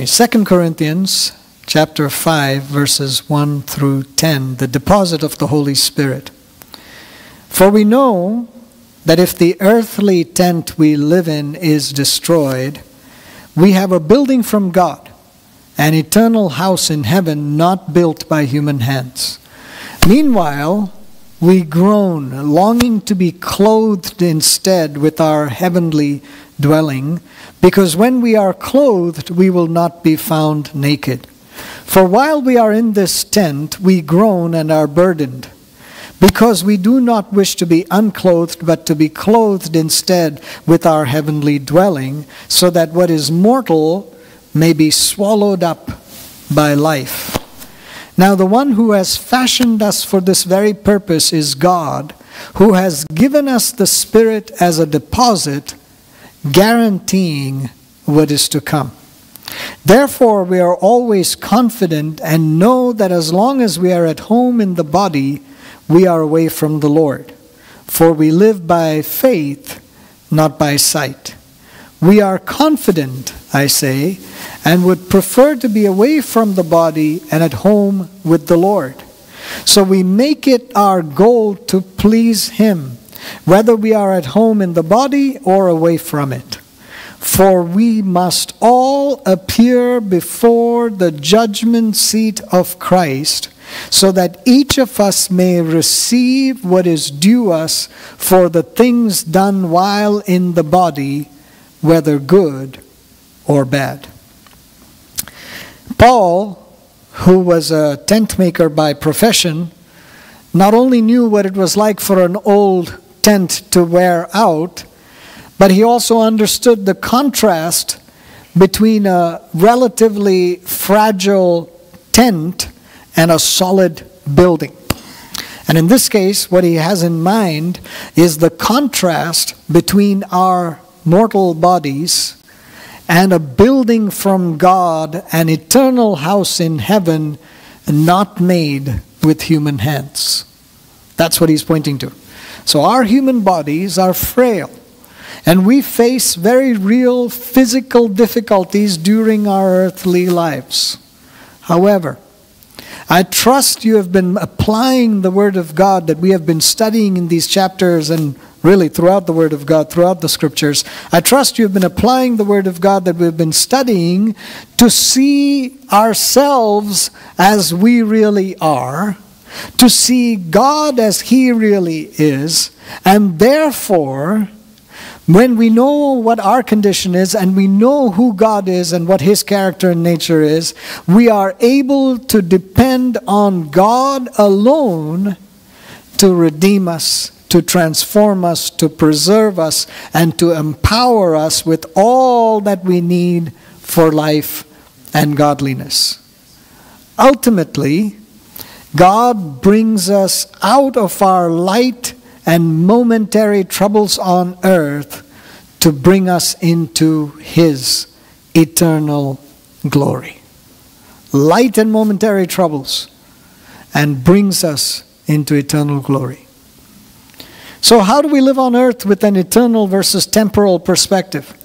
2 Corinthians chapter 5, verses 1 through 10, the deposit of the Holy Spirit. For we know that if the earthly tent we live in is destroyed, we have a building from God, an eternal house in heaven not built by human hands. Meanwhile, we groan, longing to be clothed instead with our heavenly dwelling, because when we are clothed, we will not be found naked. For while we are in this tent, we groan and are burdened, because we do not wish to be unclothed, but to be clothed instead with our heavenly dwelling, so that what is mortal may be swallowed up by life. Now the one who has fashioned us for this very purpose is God, who has given us the Spirit as a deposit, guaranteeing what is to come. Therefore, we are always confident and know that as long as we are at home in the body, we are away from the Lord. For we live by faith, not by sight. We are confident, I say, and would prefer to be away from the body and at home with the Lord. So we make it our goal to please Him, whether we are at home in the body or away from it. For we must all appear before the judgment seat of Christ, so that each of us may receive what is due us for the things done while in the body, whether good or bad. Paul, who was a tent maker by profession, not only knew what it was like for an old tent to wear out, but he also understood the contrast between a relatively fragile tent and a solid building. And in this case, what he has in mind is the contrast between our mortal bodies and a building from God, an eternal house in heaven not made with human hands. That's what he's pointing to. So our human bodies are frail, and we face very real physical difficulties during our earthly lives. However, I trust you have been applying the Word of God that we have been studying in these chapters and really throughout the Word of God, throughout the Scriptures. I trust you have been applying the Word of God that we have been studying to see ourselves as we really are, to see God as He really is, and therefore, when we know what our condition is and we know who God is and what His character and nature is, we are able to depend on God alone to redeem us, to transform us, to preserve us, and to empower us with all that we need for life and godliness. Ultimately, God brings us out of our light and momentary troubles on earth to bring us into His eternal glory. Light and momentary troubles, and brings us into eternal glory. So how do we live on earth with an eternal versus temporal perspective?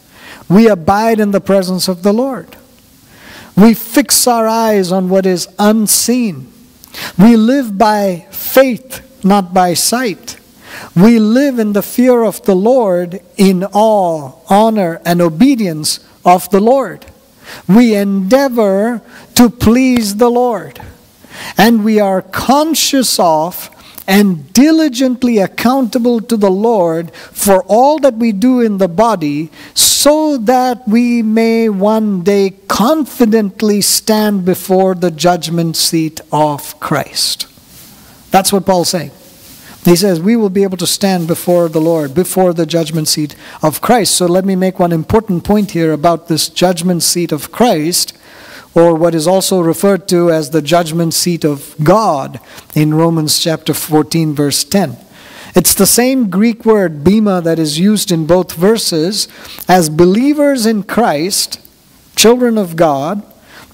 We abide in the presence of the Lord. We fix our eyes on what is unseen. We live by faith, not by sight. We live in the fear of the Lord, in awe, honor, and obedience of the Lord. We endeavor to please the Lord. And we are conscious of and diligently accountable to the Lord for all that we do in the body, so that we may one day confidently stand before the judgment seat of Christ. That's what Paul's saying. He says, we will be able to stand before the Lord, before the judgment seat of Christ. So let me make one important point here about this judgment seat of Christ, or what is also referred to as the judgment seat of God in Romans chapter 14, verse 10. It's the same Greek word, bema, that is used in both verses. As believers in Christ, children of God,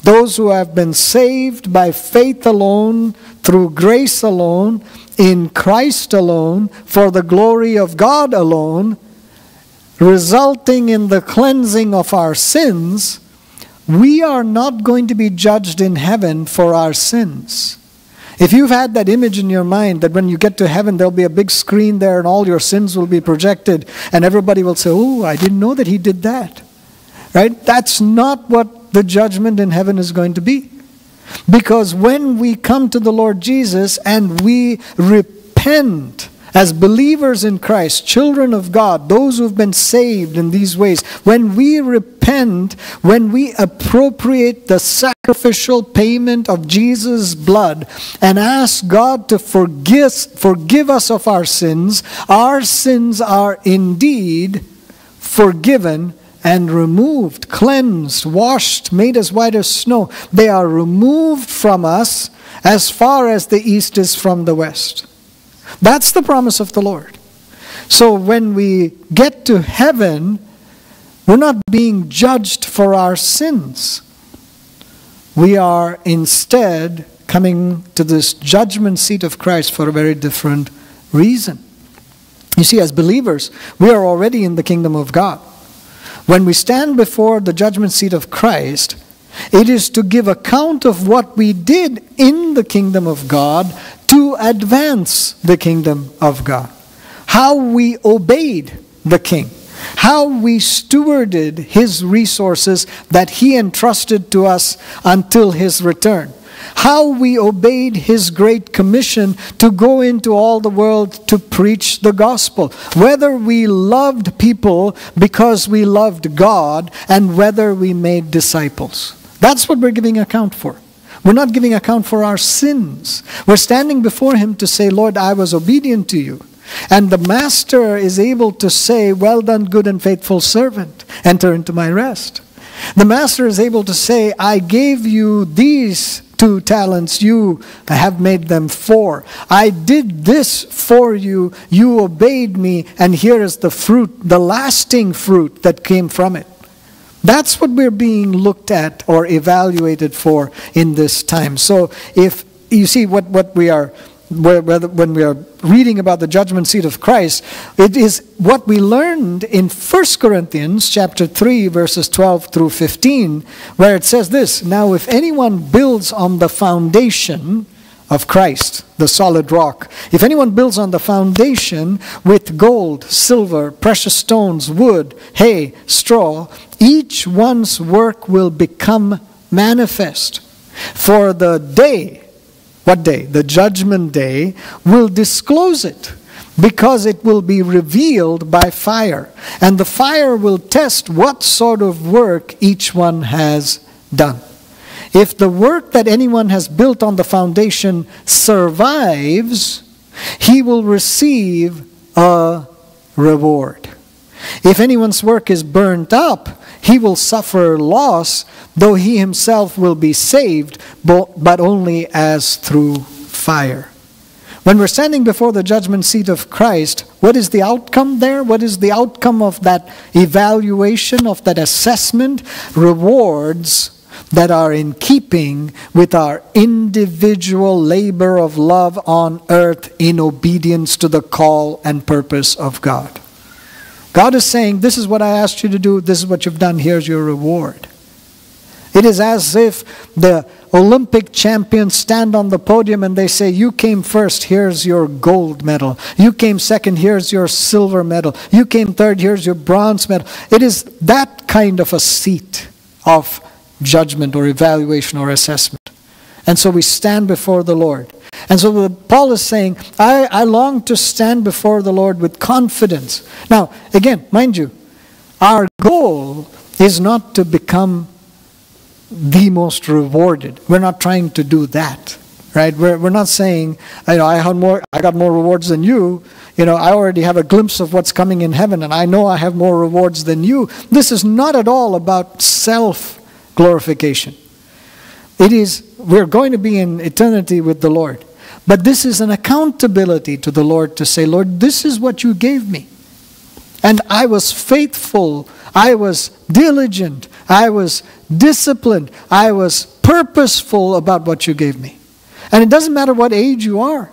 those who have been saved by faith alone, through grace alone, in Christ alone, for the glory of God alone, resulting in the cleansing of our sins, we are not going to be judged in heaven for our sins. If you've had that image in your mind that when you get to heaven, there'll be a big screen there and all your sins will be projected and everybody will say, oh, I didn't know that he did that. Right? That's not what the judgment in heaven is going to be. Because when we come to the Lord Jesus and we repent as believers in Christ, children of God, those who've been saved in these ways, when we repent, when we appropriate the sacrificial payment of Jesus' blood and ask God to forgive us of our sins are indeed forgiven and removed, cleansed, washed, made as white as snow. They are removed from us as far as the east is from the west. That's the promise of the Lord. So when we get to heaven, we're not being judged for our sins. We are instead coming to this judgment seat of Christ for a very different reason. You see, as believers, we are already in the kingdom of God. When we stand before the judgment seat of Christ, it is to give account of what we did in the kingdom of God to advance the kingdom of God. How we obeyed the King. How we stewarded his resources that he entrusted to us until his return. How we obeyed his great commission to go into all the world to preach the gospel. Whether we loved people because we loved God and whether we made disciples. That's what we're giving account for. We're not giving account for our sins. We're standing before him to say, Lord, I was obedient to you. And the master is able to say, well done, good and faithful servant. Enter into my rest. The master is able to say, I gave you these 2 talents, you have made them 4. I did this for you, you obeyed me, and here is the fruit, the lasting fruit that came from it. That's what we're being looked at or evaluated for in this time. So if you see what we are, when we are reading about the judgment seat of Christ, it is what we learned in 1 Corinthians chapter 3, verses 12 through 15, where it says this, now if anyone builds on the foundation of Christ, the solid rock, if anyone builds on the foundation with gold, silver, precious stones, wood, hay, straw, each one's work will become manifest. For the day, what day? The judgment day will disclose it, because it will be revealed by fire. And the fire will test what sort of work each one has done. If the work that anyone has built on the foundation survives, he will receive a reward. If anyone's work is burnt up, he will suffer loss, though he himself will be saved, but only as through fire. When we're standing before the judgment seat of Christ, what is the outcome there? What is the outcome of that evaluation, of that assessment? Rewards that are in keeping with our individual labor of love on earth in obedience to the call and purpose of God. God is saying, this is what I asked you to do, this is what you've done, here's your reward. It is as if the Olympic champions stand on the podium and they say, you came first, here's your gold medal. You came second, here's your silver medal. You came third, here's your bronze medal. It is that kind of a seat of judgment or evaluation or assessment. And so we stand before the Lord. And so Paul is saying, I long to stand before the Lord with confidence. Now, again, mind you, our goal is not to become the most rewarded. We're not trying to do that, right? We're not saying, you know, I got more rewards than you. You know, I already have a glimpse of what's coming in heaven, and I know I have more rewards than you. This is not at all about self-glorification. It is, we're going to be in eternity with the Lord. But this is an accountability to the Lord to say, Lord, this is what you gave me. And I was faithful. I was diligent. I was disciplined. I was purposeful about what you gave me. And it doesn't matter what age you are.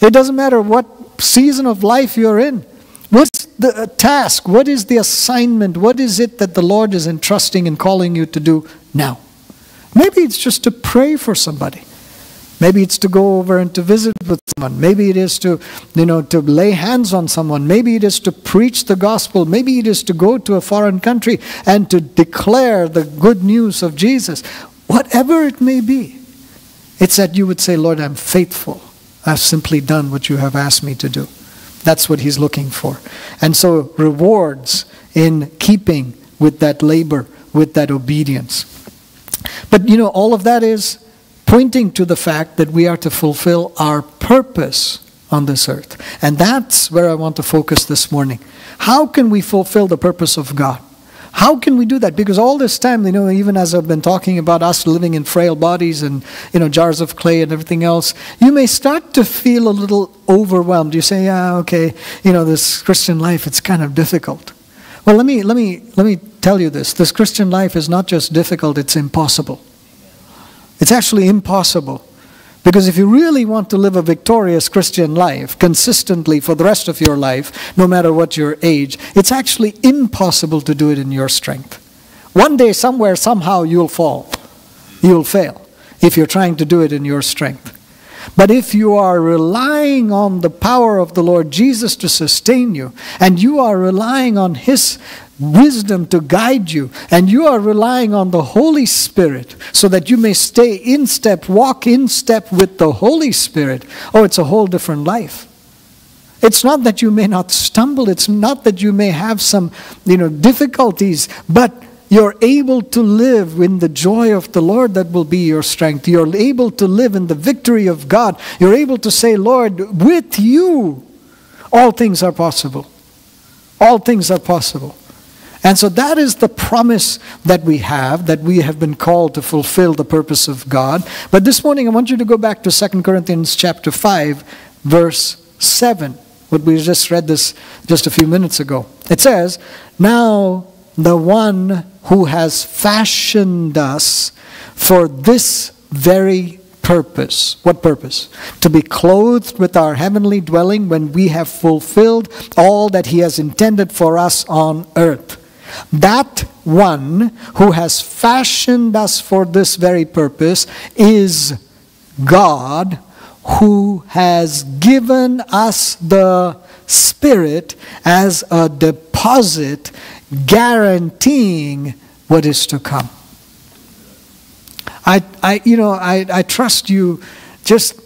It doesn't matter what season of life you're in. What's the task? What is the assignment? What is it that the Lord is entrusting and calling you to do No. Maybe it's just to pray for somebody. Maybe it's to go over and to visit with someone. Maybe it is to, to lay hands on someone. Maybe it is to preach the gospel. Maybe it is to go to a foreign country and to declare the good news of Jesus. Whatever it may be, it's that you would say, Lord, I'm faithful. I've simply done what you have asked me to do. That's what he's looking for. And so rewards in keeping with that labor, with that obedience. But all of that is pointing to the fact that we are to fulfill our purpose on this earth. And that's where I want to focus this morning. How can we fulfill the purpose of God? How can we do that? Because all this time, even as I've been talking about us living in frail bodies and, jars of clay and everything else, you may start to feel a little overwhelmed. You say, yeah, okay, this Christian life, it's kind of difficult. Well, let me tell you this. This Christian life is not just difficult, it's impossible. It's actually impossible, because if you really want to live a victorious Christian life consistently for the rest of your life, no matter what your age, it's actually impossible to do it in your strength. One day, somewhere, somehow, you'll fall. You'll fail if you're trying to do it in your strength. But if you are relying on the power of the Lord Jesus to sustain you, and you are relying on His wisdom to guide you, and you are relying on the Holy Spirit so that you may stay in step, walk in step with the Holy Spirit, oh, it's a whole different life. It's not that you may not stumble, it's not that you may have some difficulties, but you're able to live in the joy of the Lord. That will be your strength. You're able to live in the victory of God. You're able to say, Lord, with you, all things are possible. All things are possible. And so that is the promise that we have been called to fulfill the purpose of God. But this morning, I want you to go back to 2 Corinthians chapter 5, verse 7, what we just read this just a few minutes ago. It says, now the one who has fashioned us for this very purpose. What purpose? To be clothed with our heavenly dwelling when we have fulfilled all that He has intended for us on earth. That one who has fashioned us for this very purpose is God, who has given us the Spirit as a deposit, guaranteeing what is to come. I trust you, just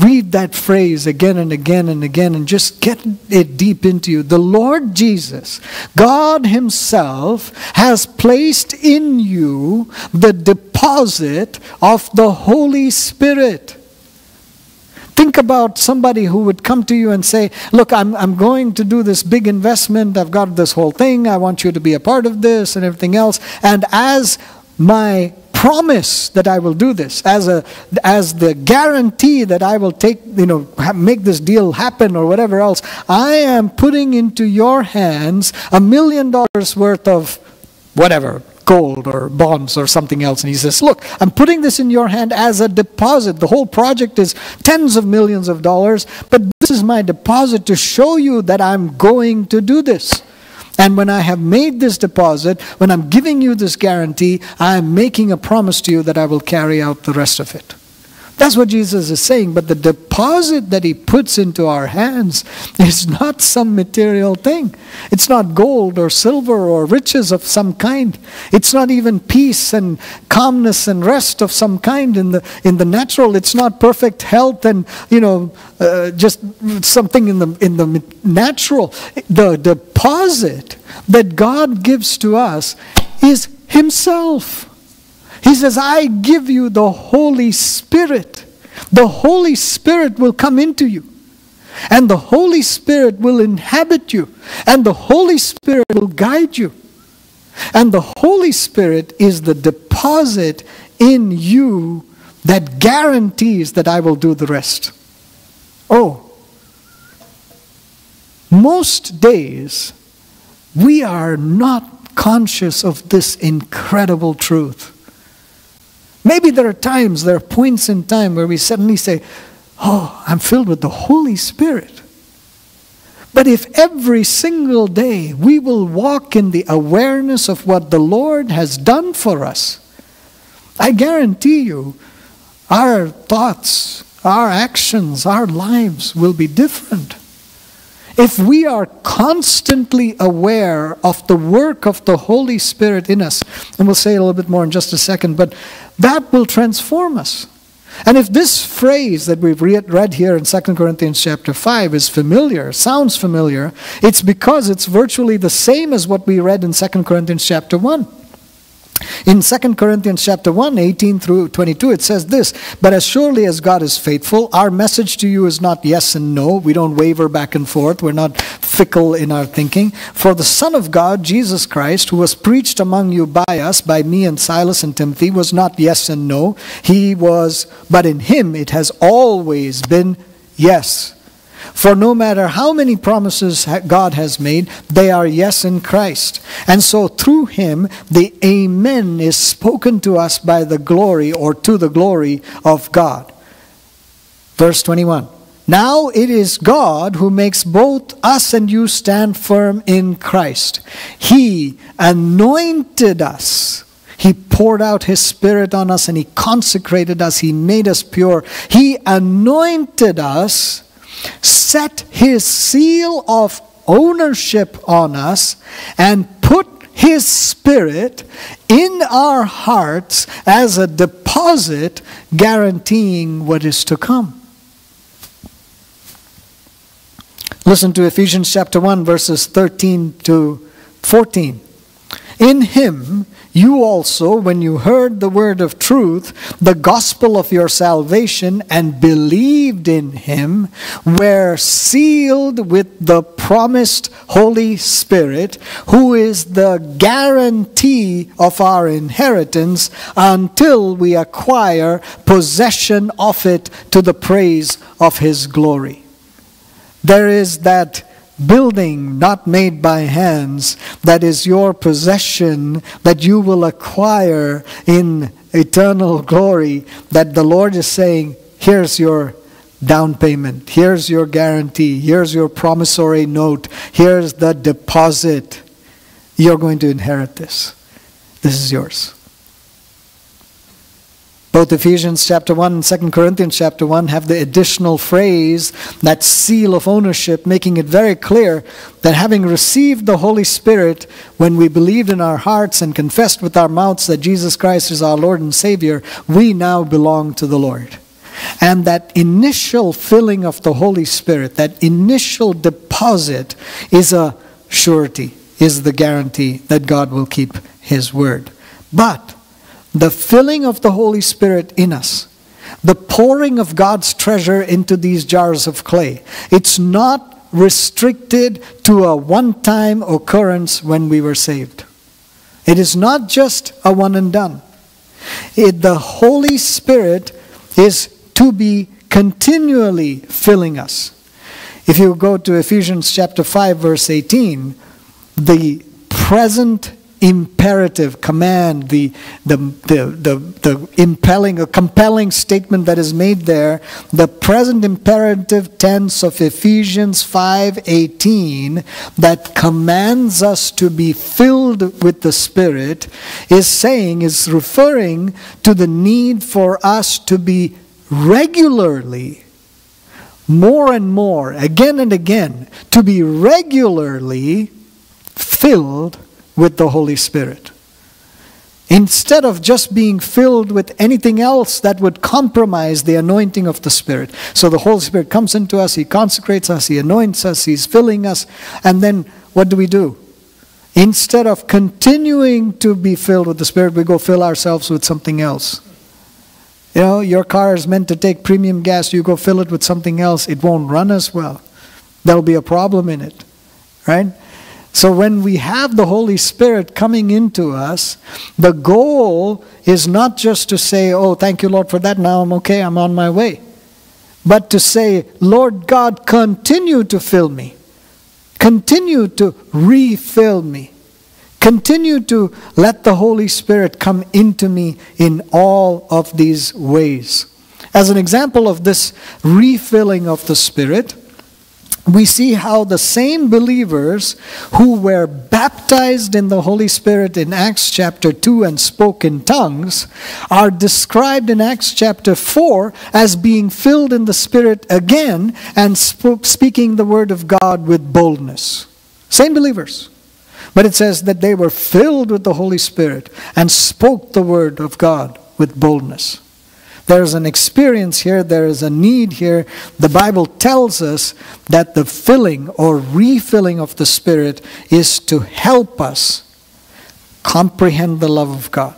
read that phrase again and again and again and just get it deep into you. The Lord Jesus, God Himself, has placed in you the deposit of the Holy Spirit. Think about somebody who would come to you and say, look, I'm going to do this big investment. I've got this whole thing. I want you to be a part of this and everything else. And as my promise that I will do this, as the guarantee that I will take, make this deal happen or whatever else, I am putting into your hands $1 million worth of whatever, gold or bonds or something else. And he says, look, I'm putting this in your hand as a deposit. The whole project is tens of millions of dollars, but this is my deposit to show you that I'm going to do this. And when I have made this deposit, when I'm giving you this guarantee, I'm making a promise to you that I will carry out the rest of it. That's what Jesus is saying. But the deposit that He puts into our hands is not some material thing. It's not gold or silver or riches of some kind. It's not even peace and calmness and rest of some kind in the natural. It's not perfect health and just something in the natural. The deposit that God gives to us is Himself. He says, I give you the Holy Spirit. The Holy Spirit will come into you. And the Holy Spirit will inhabit you. And the Holy Spirit will guide you. And the Holy Spirit is the deposit in you that guarantees that I will do the rest. Oh, most days we are not conscious of this incredible truth. Maybe there are times, there are points in time where we suddenly say, oh, I'm filled with the Holy Spirit. But if every single day we will walk in the awareness of what the Lord has done for us, I guarantee you, our thoughts, our actions, our lives will be different. If we are constantly aware of the work of the Holy Spirit in us, and we'll say a little bit more in just a second, but that will transform us. And if this phrase that we've read here in 2 Corinthians chapter 5 is familiar, sounds familiar, it's because it's virtually the same as what we read in 2 Corinthians chapter 1. In 2 Corinthians chapter 1, 18 through 22, it says this, "But as surely as God is faithful, our message to you is not yes and no. We don't waver back and forth. We're not fickle in our thinking. For the Son of God, Jesus Christ, who was preached among you by us, by me and Silas and Timothy, was not yes and no. He was, but in him it has always been yes. For no matter how many promises God has made, they are yes in Christ. And so through him, the amen is spoken to us by the glory, or to the glory of God." Verse 21. "Now it is God who makes both us and you stand firm in Christ. He anointed us. He poured out his Spirit on us and he consecrated us. He made us pure. He anointed us, set his seal of ownership on us, and put his Spirit in our hearts as a deposit, guaranteeing what is to come." Listen to Ephesians chapter 1, verses 13 to 14. "In him you also, when you heard the word of truth, the gospel of your salvation, and believed in him, were sealed with the promised Holy Spirit, who is the guarantee of our inheritance until we acquire possession of it to the praise of his glory." There is that building not made by hands that is your possession that you will acquire in eternal glory, that the Lord is saying, here's your down payment, here's your guarantee, here's your promissory note, here's the deposit. You're going to inherit this. This is yours. Both Ephesians chapter 1 and 2 Corinthians chapter 1 have the additional phrase, that seal of ownership, making it very clear that having received the Holy Spirit, when we believed in our hearts and confessed with our mouths that Jesus Christ is our Lord and Savior, we now belong to the Lord. And that initial filling of the Holy Spirit, that initial deposit, is a surety, is the guarantee that God will keep his word. But the filling of the Holy Spirit in us, the pouring of God's treasure into these jars of clay, it's not restricted to a one-time occurrence when we were saved. It is not just a one and done. The Holy Spirit is to be continually filling us. If you go to Ephesians chapter 5, verse 18, the present imperative command, the impelling or compelling statement that is made there, the present imperative tense of Ephesians 5:18 that commands us to be filled with the Spirit, is saying, is referring to the need for us to be regularly, more and more, again and again, to be regularly filled with the Holy Spirit. Instead of just being filled with anything else that would compromise the anointing of the Spirit. So the Holy Spirit comes into us, he consecrates us, he anoints us, he's filling us, and then what do? Instead of continuing to be filled with the Spirit, we go fill ourselves with something else. You know, your car is meant to take premium gas, you go fill it with something else, it won't run as well. There'll be a problem in it, right? So when we have the Holy Spirit coming into us, the goal is not just to say, oh, thank you, Lord, for that. Now I'm okay. I'm on my way. But to say, Lord God, continue to fill me. Continue to refill me. Continue to let the Holy Spirit come into me in all of these ways. As an example of this refilling of the Spirit, we see how the same believers who were baptized in the Holy Spirit in Acts chapter 2 and spoke in tongues are described in Acts chapter 4 as being filled in the Spirit again and speaking the word of God with boldness. Same believers. But it says that they were filled with the Holy Spirit and spoke the word of God with boldness. There is an experience here. There is a need here. The Bible tells us that the filling or refilling of the Spirit is to help us comprehend the love of God.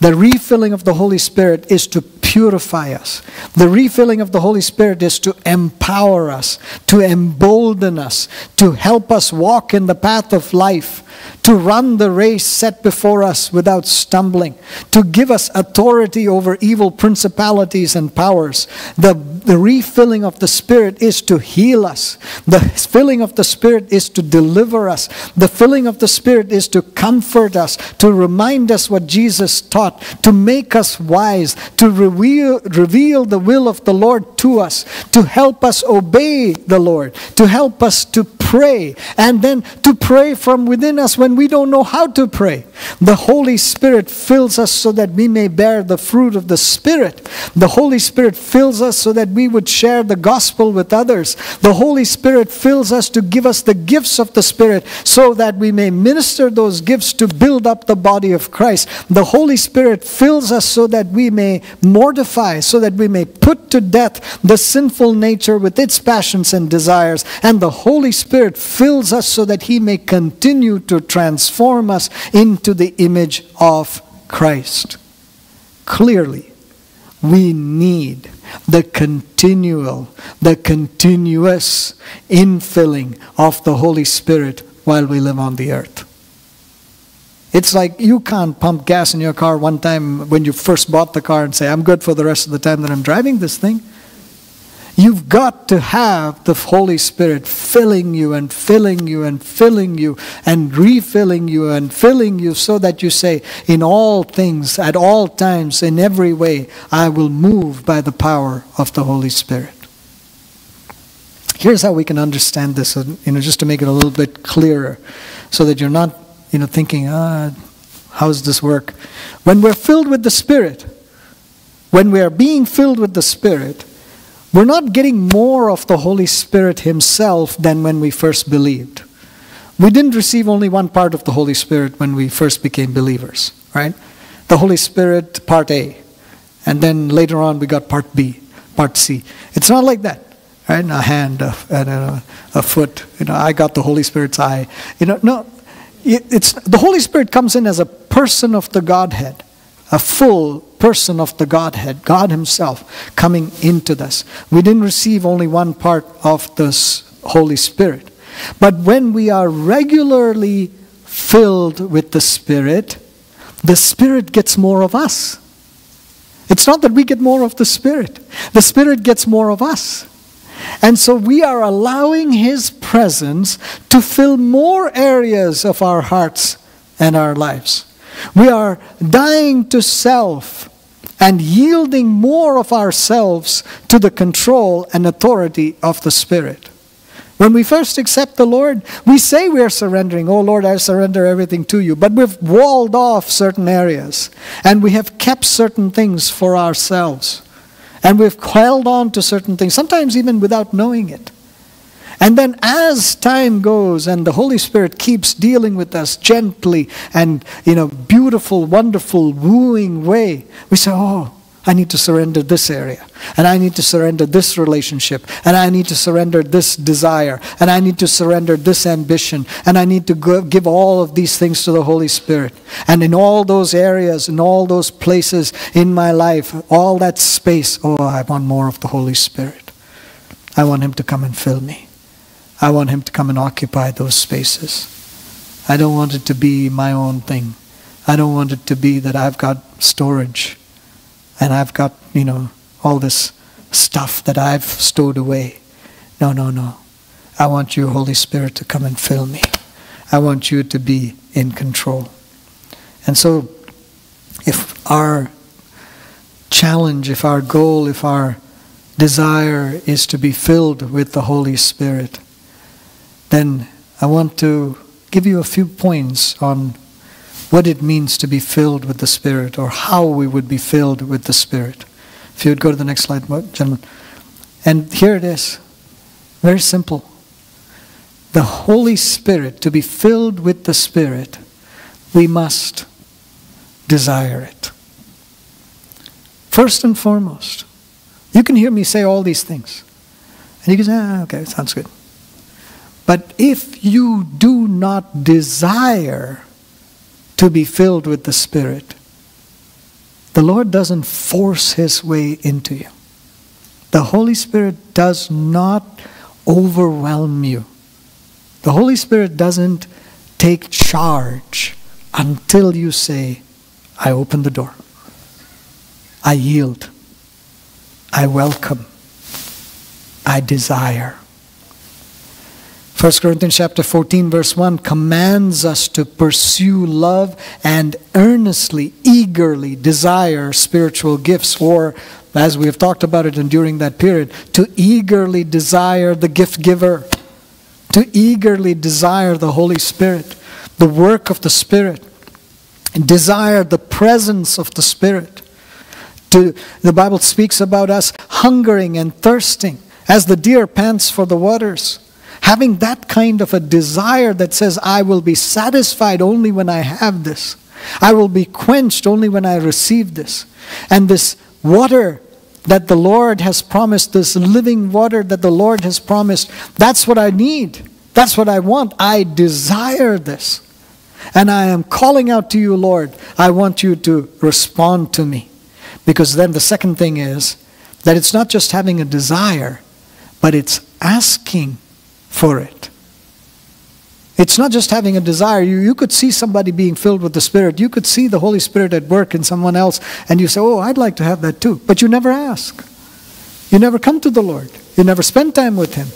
The refilling of the Holy Spirit is to purify us. The refilling of the Holy Spirit is to empower us, to embolden us, to help us walk in the path of life, to run the race set before us without stumbling, to give us authority over evil principalities and powers. The refilling of the Spirit is to heal us. The filling of the Spirit is to deliver us. The filling of the Spirit is to comfort us, to remind us what Jesus taught, to make us wise, to reveal the will of the Lord to us, to help us obey the Lord, to help us to pray, and then to pray from within us when we don't know how to pray. The Holy Spirit fills us so that we may bear the fruit of the Spirit. The Holy Spirit fills us so that we would share the gospel with others. The Holy Spirit fills us to give us the gifts of the Spirit so that we may minister those gifts to build up the body of Christ. The Holy Spirit fills us so that we may mortify, so that we may put to death the sinful nature with its passions and desires. And the Holy Spirit fills us so that He may continue to transform us into the image of Christ. Clearly, we need the continuous infilling of the Holy Spirit while we live on the earth. It's like you can't pump gas in your car one time when you first bought the car and say, I'm good for the rest of the time that I'm driving this thing. You've got to have the Holy Spirit filling you and filling you and filling you and refilling you and filling you so that you say, in all things, at all times, in every way, I will move by the power of the Holy Spirit. Here's how we can understand this, just to make it a little bit clearer so that you're not thinking, how does this work? When we're filled with the Spirit, when we are being filled with the Spirit, we're not getting more of the Holy Spirit Himself than when we first believed. We didn't receive only one part of the Holy Spirit when we first became believers, right? The Holy Spirit, part A, and then later on we got part B, part C. It's not like that. Right? A hand, a foot. I got the Holy Spirit's eye. No. The Holy Spirit comes in as a person of the Godhead, a full person of the Godhead, God Himself coming into this. We didn't receive only one part of this Holy Spirit. But when we are regularly filled with the Spirit gets more of us. It's not that we get more of the Spirit gets more of us. And so we are allowing His presence to fill more areas of our hearts and our lives. We are dying to self and yielding more of ourselves to the control and authority of the Spirit. When we first accept the Lord, we say we are surrendering. Oh Lord, I surrender everything to you. But we've walled off certain areas and we have kept certain things for ourselves. And we've held on to certain things, sometimes even without knowing it. And then as time goes and the Holy Spirit keeps dealing with us gently and in a beautiful, wonderful, wooing way, we say, oh, I need to surrender this area, and I need to surrender this relationship, and I need to surrender this desire, and I need to surrender this ambition, and I need to give all of these things to the Holy Spirit. And in all those areas, in all those places in my life, all that space, oh, I want more of the Holy Spirit. I want Him to come and fill me. I want Him to come and occupy those spaces. I don't want it to be my own thing. I don't want it to be that I've got storage. And I've got, all this stuff that I've stowed away. No. I want you, Holy Spirit, to come and fill me. I want you to be in control. And so, if our challenge, if our goal, if our desire is to be filled with the Holy Spirit, then I want to give you a few points on what it means to be filled with the Spirit, or how we would be filled with the Spirit. If you would go to the next slide, gentlemen. And here it is. Very simple. The Holy Spirit, to be filled with the Spirit, we must desire it. First and foremost. You can hear me say all these things. And you can say, ah, okay, sounds good. But if you do not desire to be filled with the Spirit, the Lord doesn't force His way into you. The Holy Spirit does not overwhelm you. The Holy Spirit doesn't take charge until you say, I open the door. I yield. I welcome. I desire. 1 Corinthians chapter 14 verse 1 commands us to pursue love and earnestly, eagerly desire spiritual gifts, or, as we have talked about it and during that period, to eagerly desire the gift giver, to eagerly desire the Holy Spirit, the work of the Spirit, and desire the presence of the Spirit. The Bible speaks about us hungering and thirsting as the deer pants for the waters. Having that kind of a desire that says, I will be satisfied only when I have this. I will be quenched only when I receive this. And this water that the Lord has promised, this living water that the Lord has promised, that's what I need. That's what I want. I desire this. And I am calling out to you, Lord. I want you to respond to me. Because then the second thing is that it's not just having a desire, but it's asking for it. It's not just having a desire. You could see somebody being filled with the Spirit. You could see the Holy Spirit at work in someone else, and you say, oh, I'd like to have that too. But you never ask. You never come to the Lord. You never spend time with Him.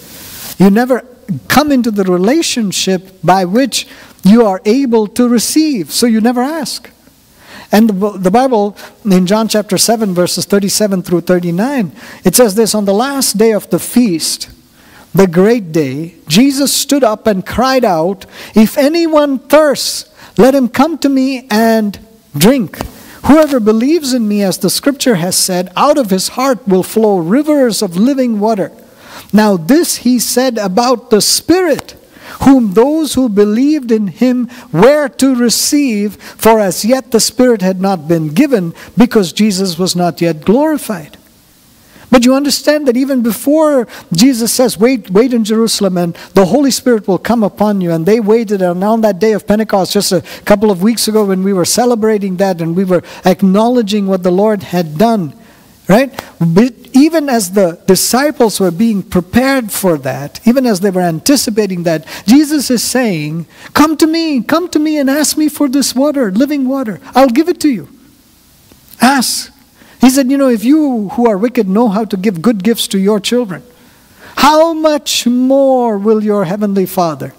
You never come into the relationship by which you are able to receive. So you never ask. And the Bible, in John chapter 7, verses 37 through 39, it says this: on the last day of the feast, the great day, Jesus stood up and cried out, if anyone thirsts, let him come to me and drink. Whoever believes in me, as the scripture has said, out of his heart will flow rivers of living water. Now this he said about the Spirit, whom those who believed in him were to receive, for as yet the Spirit had not been given, because Jesus was not yet glorified. But you understand that even before Jesus says, wait in Jerusalem and the Holy Spirit will come upon you. And they waited, and on that day of Pentecost, just a couple of weeks ago when we were celebrating that and we were acknowledging what the Lord had done, right? But even as the disciples were being prepared for that, even as they were anticipating that, Jesus is saying, come to me and ask me for this water, living water. I'll give it to you. Ask. He said, you know, if you who are wicked know how to give good gifts to your children, how much more will your heavenly Father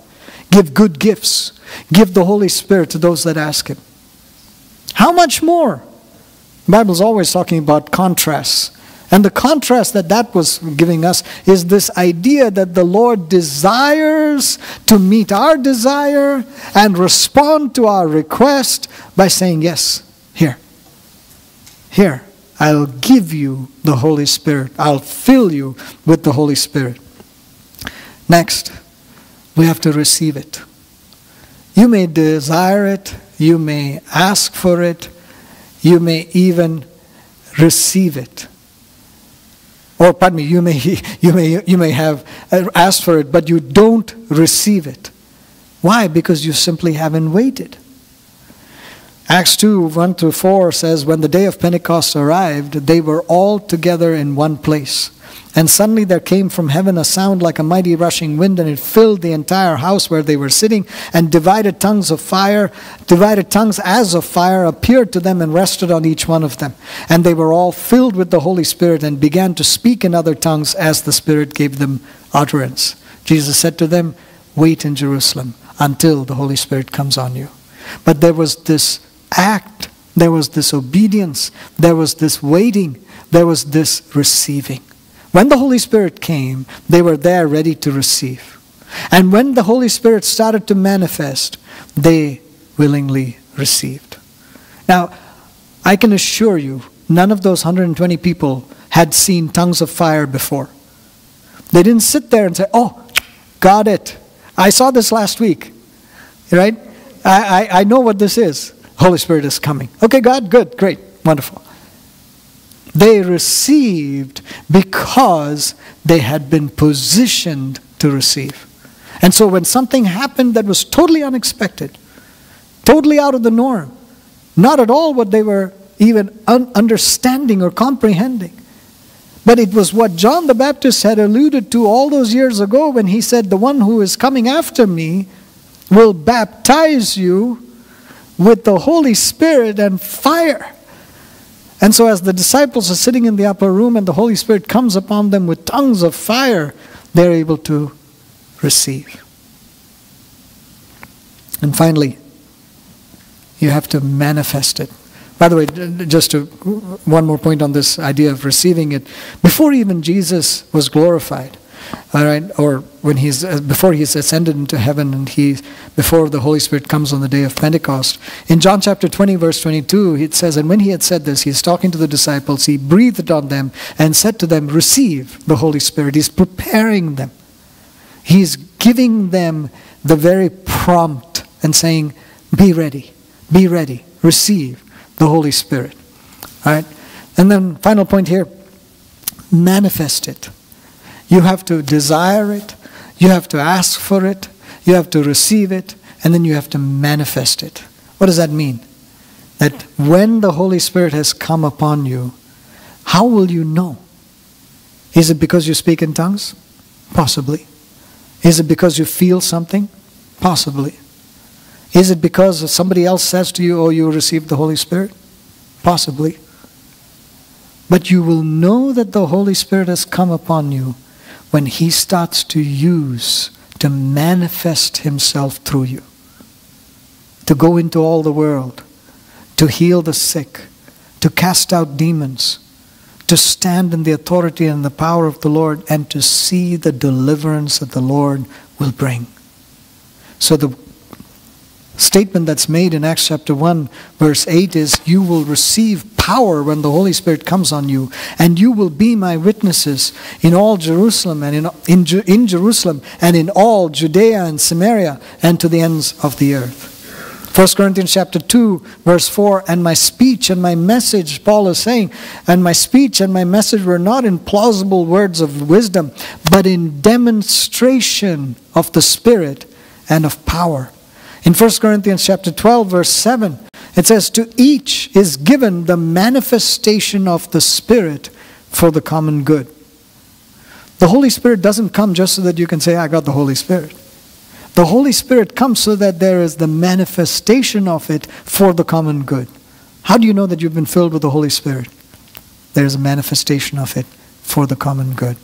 give good gifts, give the Holy Spirit to those that ask Him? How much more? The Bible's always talking about contrasts. And the contrast that that was giving us is this idea that the Lord desires to meet our desire and respond to our request by saying, yes, here, here. I'll give you the Holy Spirit. I'll fill you with the Holy Spirit. Next, we have to receive it. You may desire it. You may ask for it. You may even receive it. Or, pardon me, you may have asked for it, but you don't receive it. Why? Because you simply haven't waited. Acts 2, 1 through 4 says, when the day of Pentecost arrived, they were all together in one place. And suddenly there came from heaven a sound like a mighty rushing wind, and it filled the entire house where they were sitting, and divided tongues as of fire appeared to them and rested on each one of them. And they were all filled with the Holy Spirit and began to speak in other tongues as the Spirit gave them utterance. Jesus said to them, wait in Jerusalem until the Holy Spirit comes on you. But there was this act, there was this obedience, there was this waiting, there was this receiving. When the Holy Spirit came, they were there ready to receive. And when the Holy Spirit started to manifest, they willingly received. Now, I can assure you, none of those 120 people had seen tongues of fire before. They didn't sit there and say, oh, got it. I saw this last week, right? I know what this is. Holy Spirit is coming. Okay, God, good, great, wonderful. They received because they had been positioned to receive. And so when something happened that was totally unexpected, totally out of the norm, not at all what they were even understanding or comprehending, but it was what John the Baptist had alluded to all those years ago when he said, the one who is coming after me will baptize you with the Holy Spirit and fire. And so as the disciples are sitting in the upper room and the Holy Spirit comes upon them with tongues of fire, they're able to receive. And finally, you have to manifest it. By the way, one more point on this idea of receiving it. Before even Jesus was glorified, all right, or when before he's ascended into heaven and before the Holy Spirit comes on the day of Pentecost, in John chapter 20, verse 22, it says, and when he had said this, he's talking to the disciples, he breathed on them and said to them, receive the Holy Spirit. He's preparing them. He's giving them the very prompt and saying, be ready, receive the Holy Spirit. All right? And then final point here, manifest it. You have to desire it, you have to ask for it, you have to receive it, and then you have to manifest it. What does that mean? That when the Holy Spirit has come upon you, how will you know? Is it because you speak in tongues? Possibly. Is it because you feel something? Possibly. Is it because somebody else says to you, oh, you received the Holy Spirit? Possibly. But you will know that the Holy Spirit has come upon you when he starts to manifest himself through you. To go into all the world, to heal the sick, to cast out demons, to stand in the authority and the power of the Lord, and to see the deliverance that the Lord will bring. So the statement that's made in Acts chapter 1 verse 8 is, you will receive power when the Holy Spirit comes on you, and you will be my witnesses in all Jerusalem and in Jerusalem and in all Judea and Samaria and to the ends of the earth. 1 Corinthians chapter 2 verse 4, and my speech and my message, Paul is saying, and my speech and my message were not in plausible words of wisdom, but in demonstration of the Spirit and of power. In 1 Corinthians chapter 12, verse 7, it says, to each is given the manifestation of the Spirit for the common good. The Holy Spirit doesn't come just so that you can say, I got the Holy Spirit. The Holy Spirit comes so that there is the manifestation of it for the common good. How do you know that you've been filled with the Holy Spirit? There's a manifestation of it for the common good.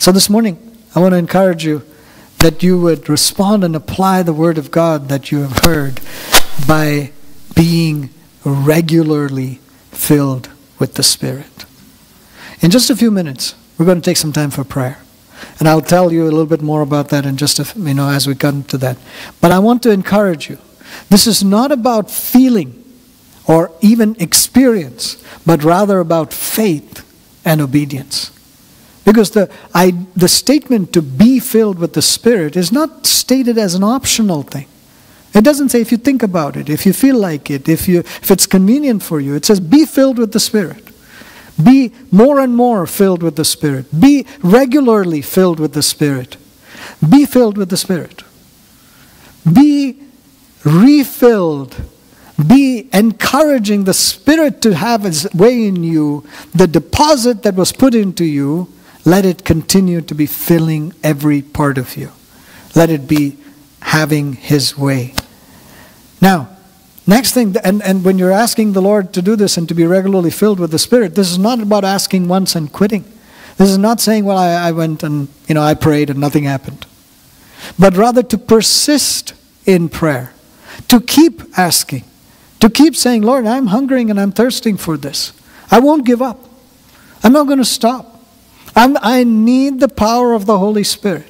So this morning, I want to encourage you that you would respond and apply the Word of God that you have heard by being regularly filled with the Spirit. In just a few minutes, we're going to take some time for prayer. And I'll tell you a little bit more about that in just a, as we come to that. But I want to encourage you. This is not about feeling or even experience, but rather about faith and obedience. Because the statement to be filled with the Spirit is not stated as an optional thing. It doesn't say if you think about it, if you feel like it, if it's convenient for you. It says be filled with the Spirit. Be more and more filled with the Spirit. Be regularly filled with the Spirit. Be filled with the Spirit. Be refilled. Be encouraging the Spirit to have its way in you. The deposit that was put into you, let it continue to be filling every part of you. Let it be having his way. Now, next thing, and when you're asking the Lord to do this and to be regularly filled with the Spirit, this is not about asking once and quitting. This is not saying, well, I went and, I prayed and nothing happened. But rather to persist in prayer, to keep asking, to keep saying, Lord, I'm hungering and I'm thirsting for this. I won't give up. I'm not going to stop. I need the power of the Holy Spirit.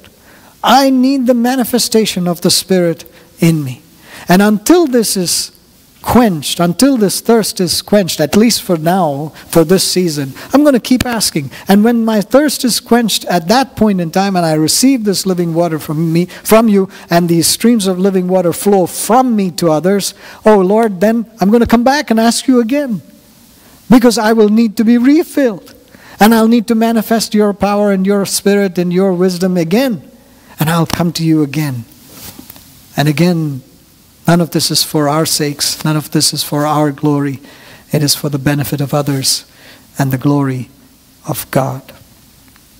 I need the manifestation of the Spirit in me. And until this is quenched, until this thirst is quenched, at least for now, for this season, I'm going to keep asking. And when my thirst is quenched at that point in time and I receive this living water from you, and these streams of living water flow from me to others, oh Lord, then I'm going to come back and ask you again. Because I will need to be refilled. And I'll need to manifest your power and your spirit and your wisdom again. And I'll come to you again. And again, none of this is for our sakes. None of this is for our glory. It is for the benefit of others and the glory of God.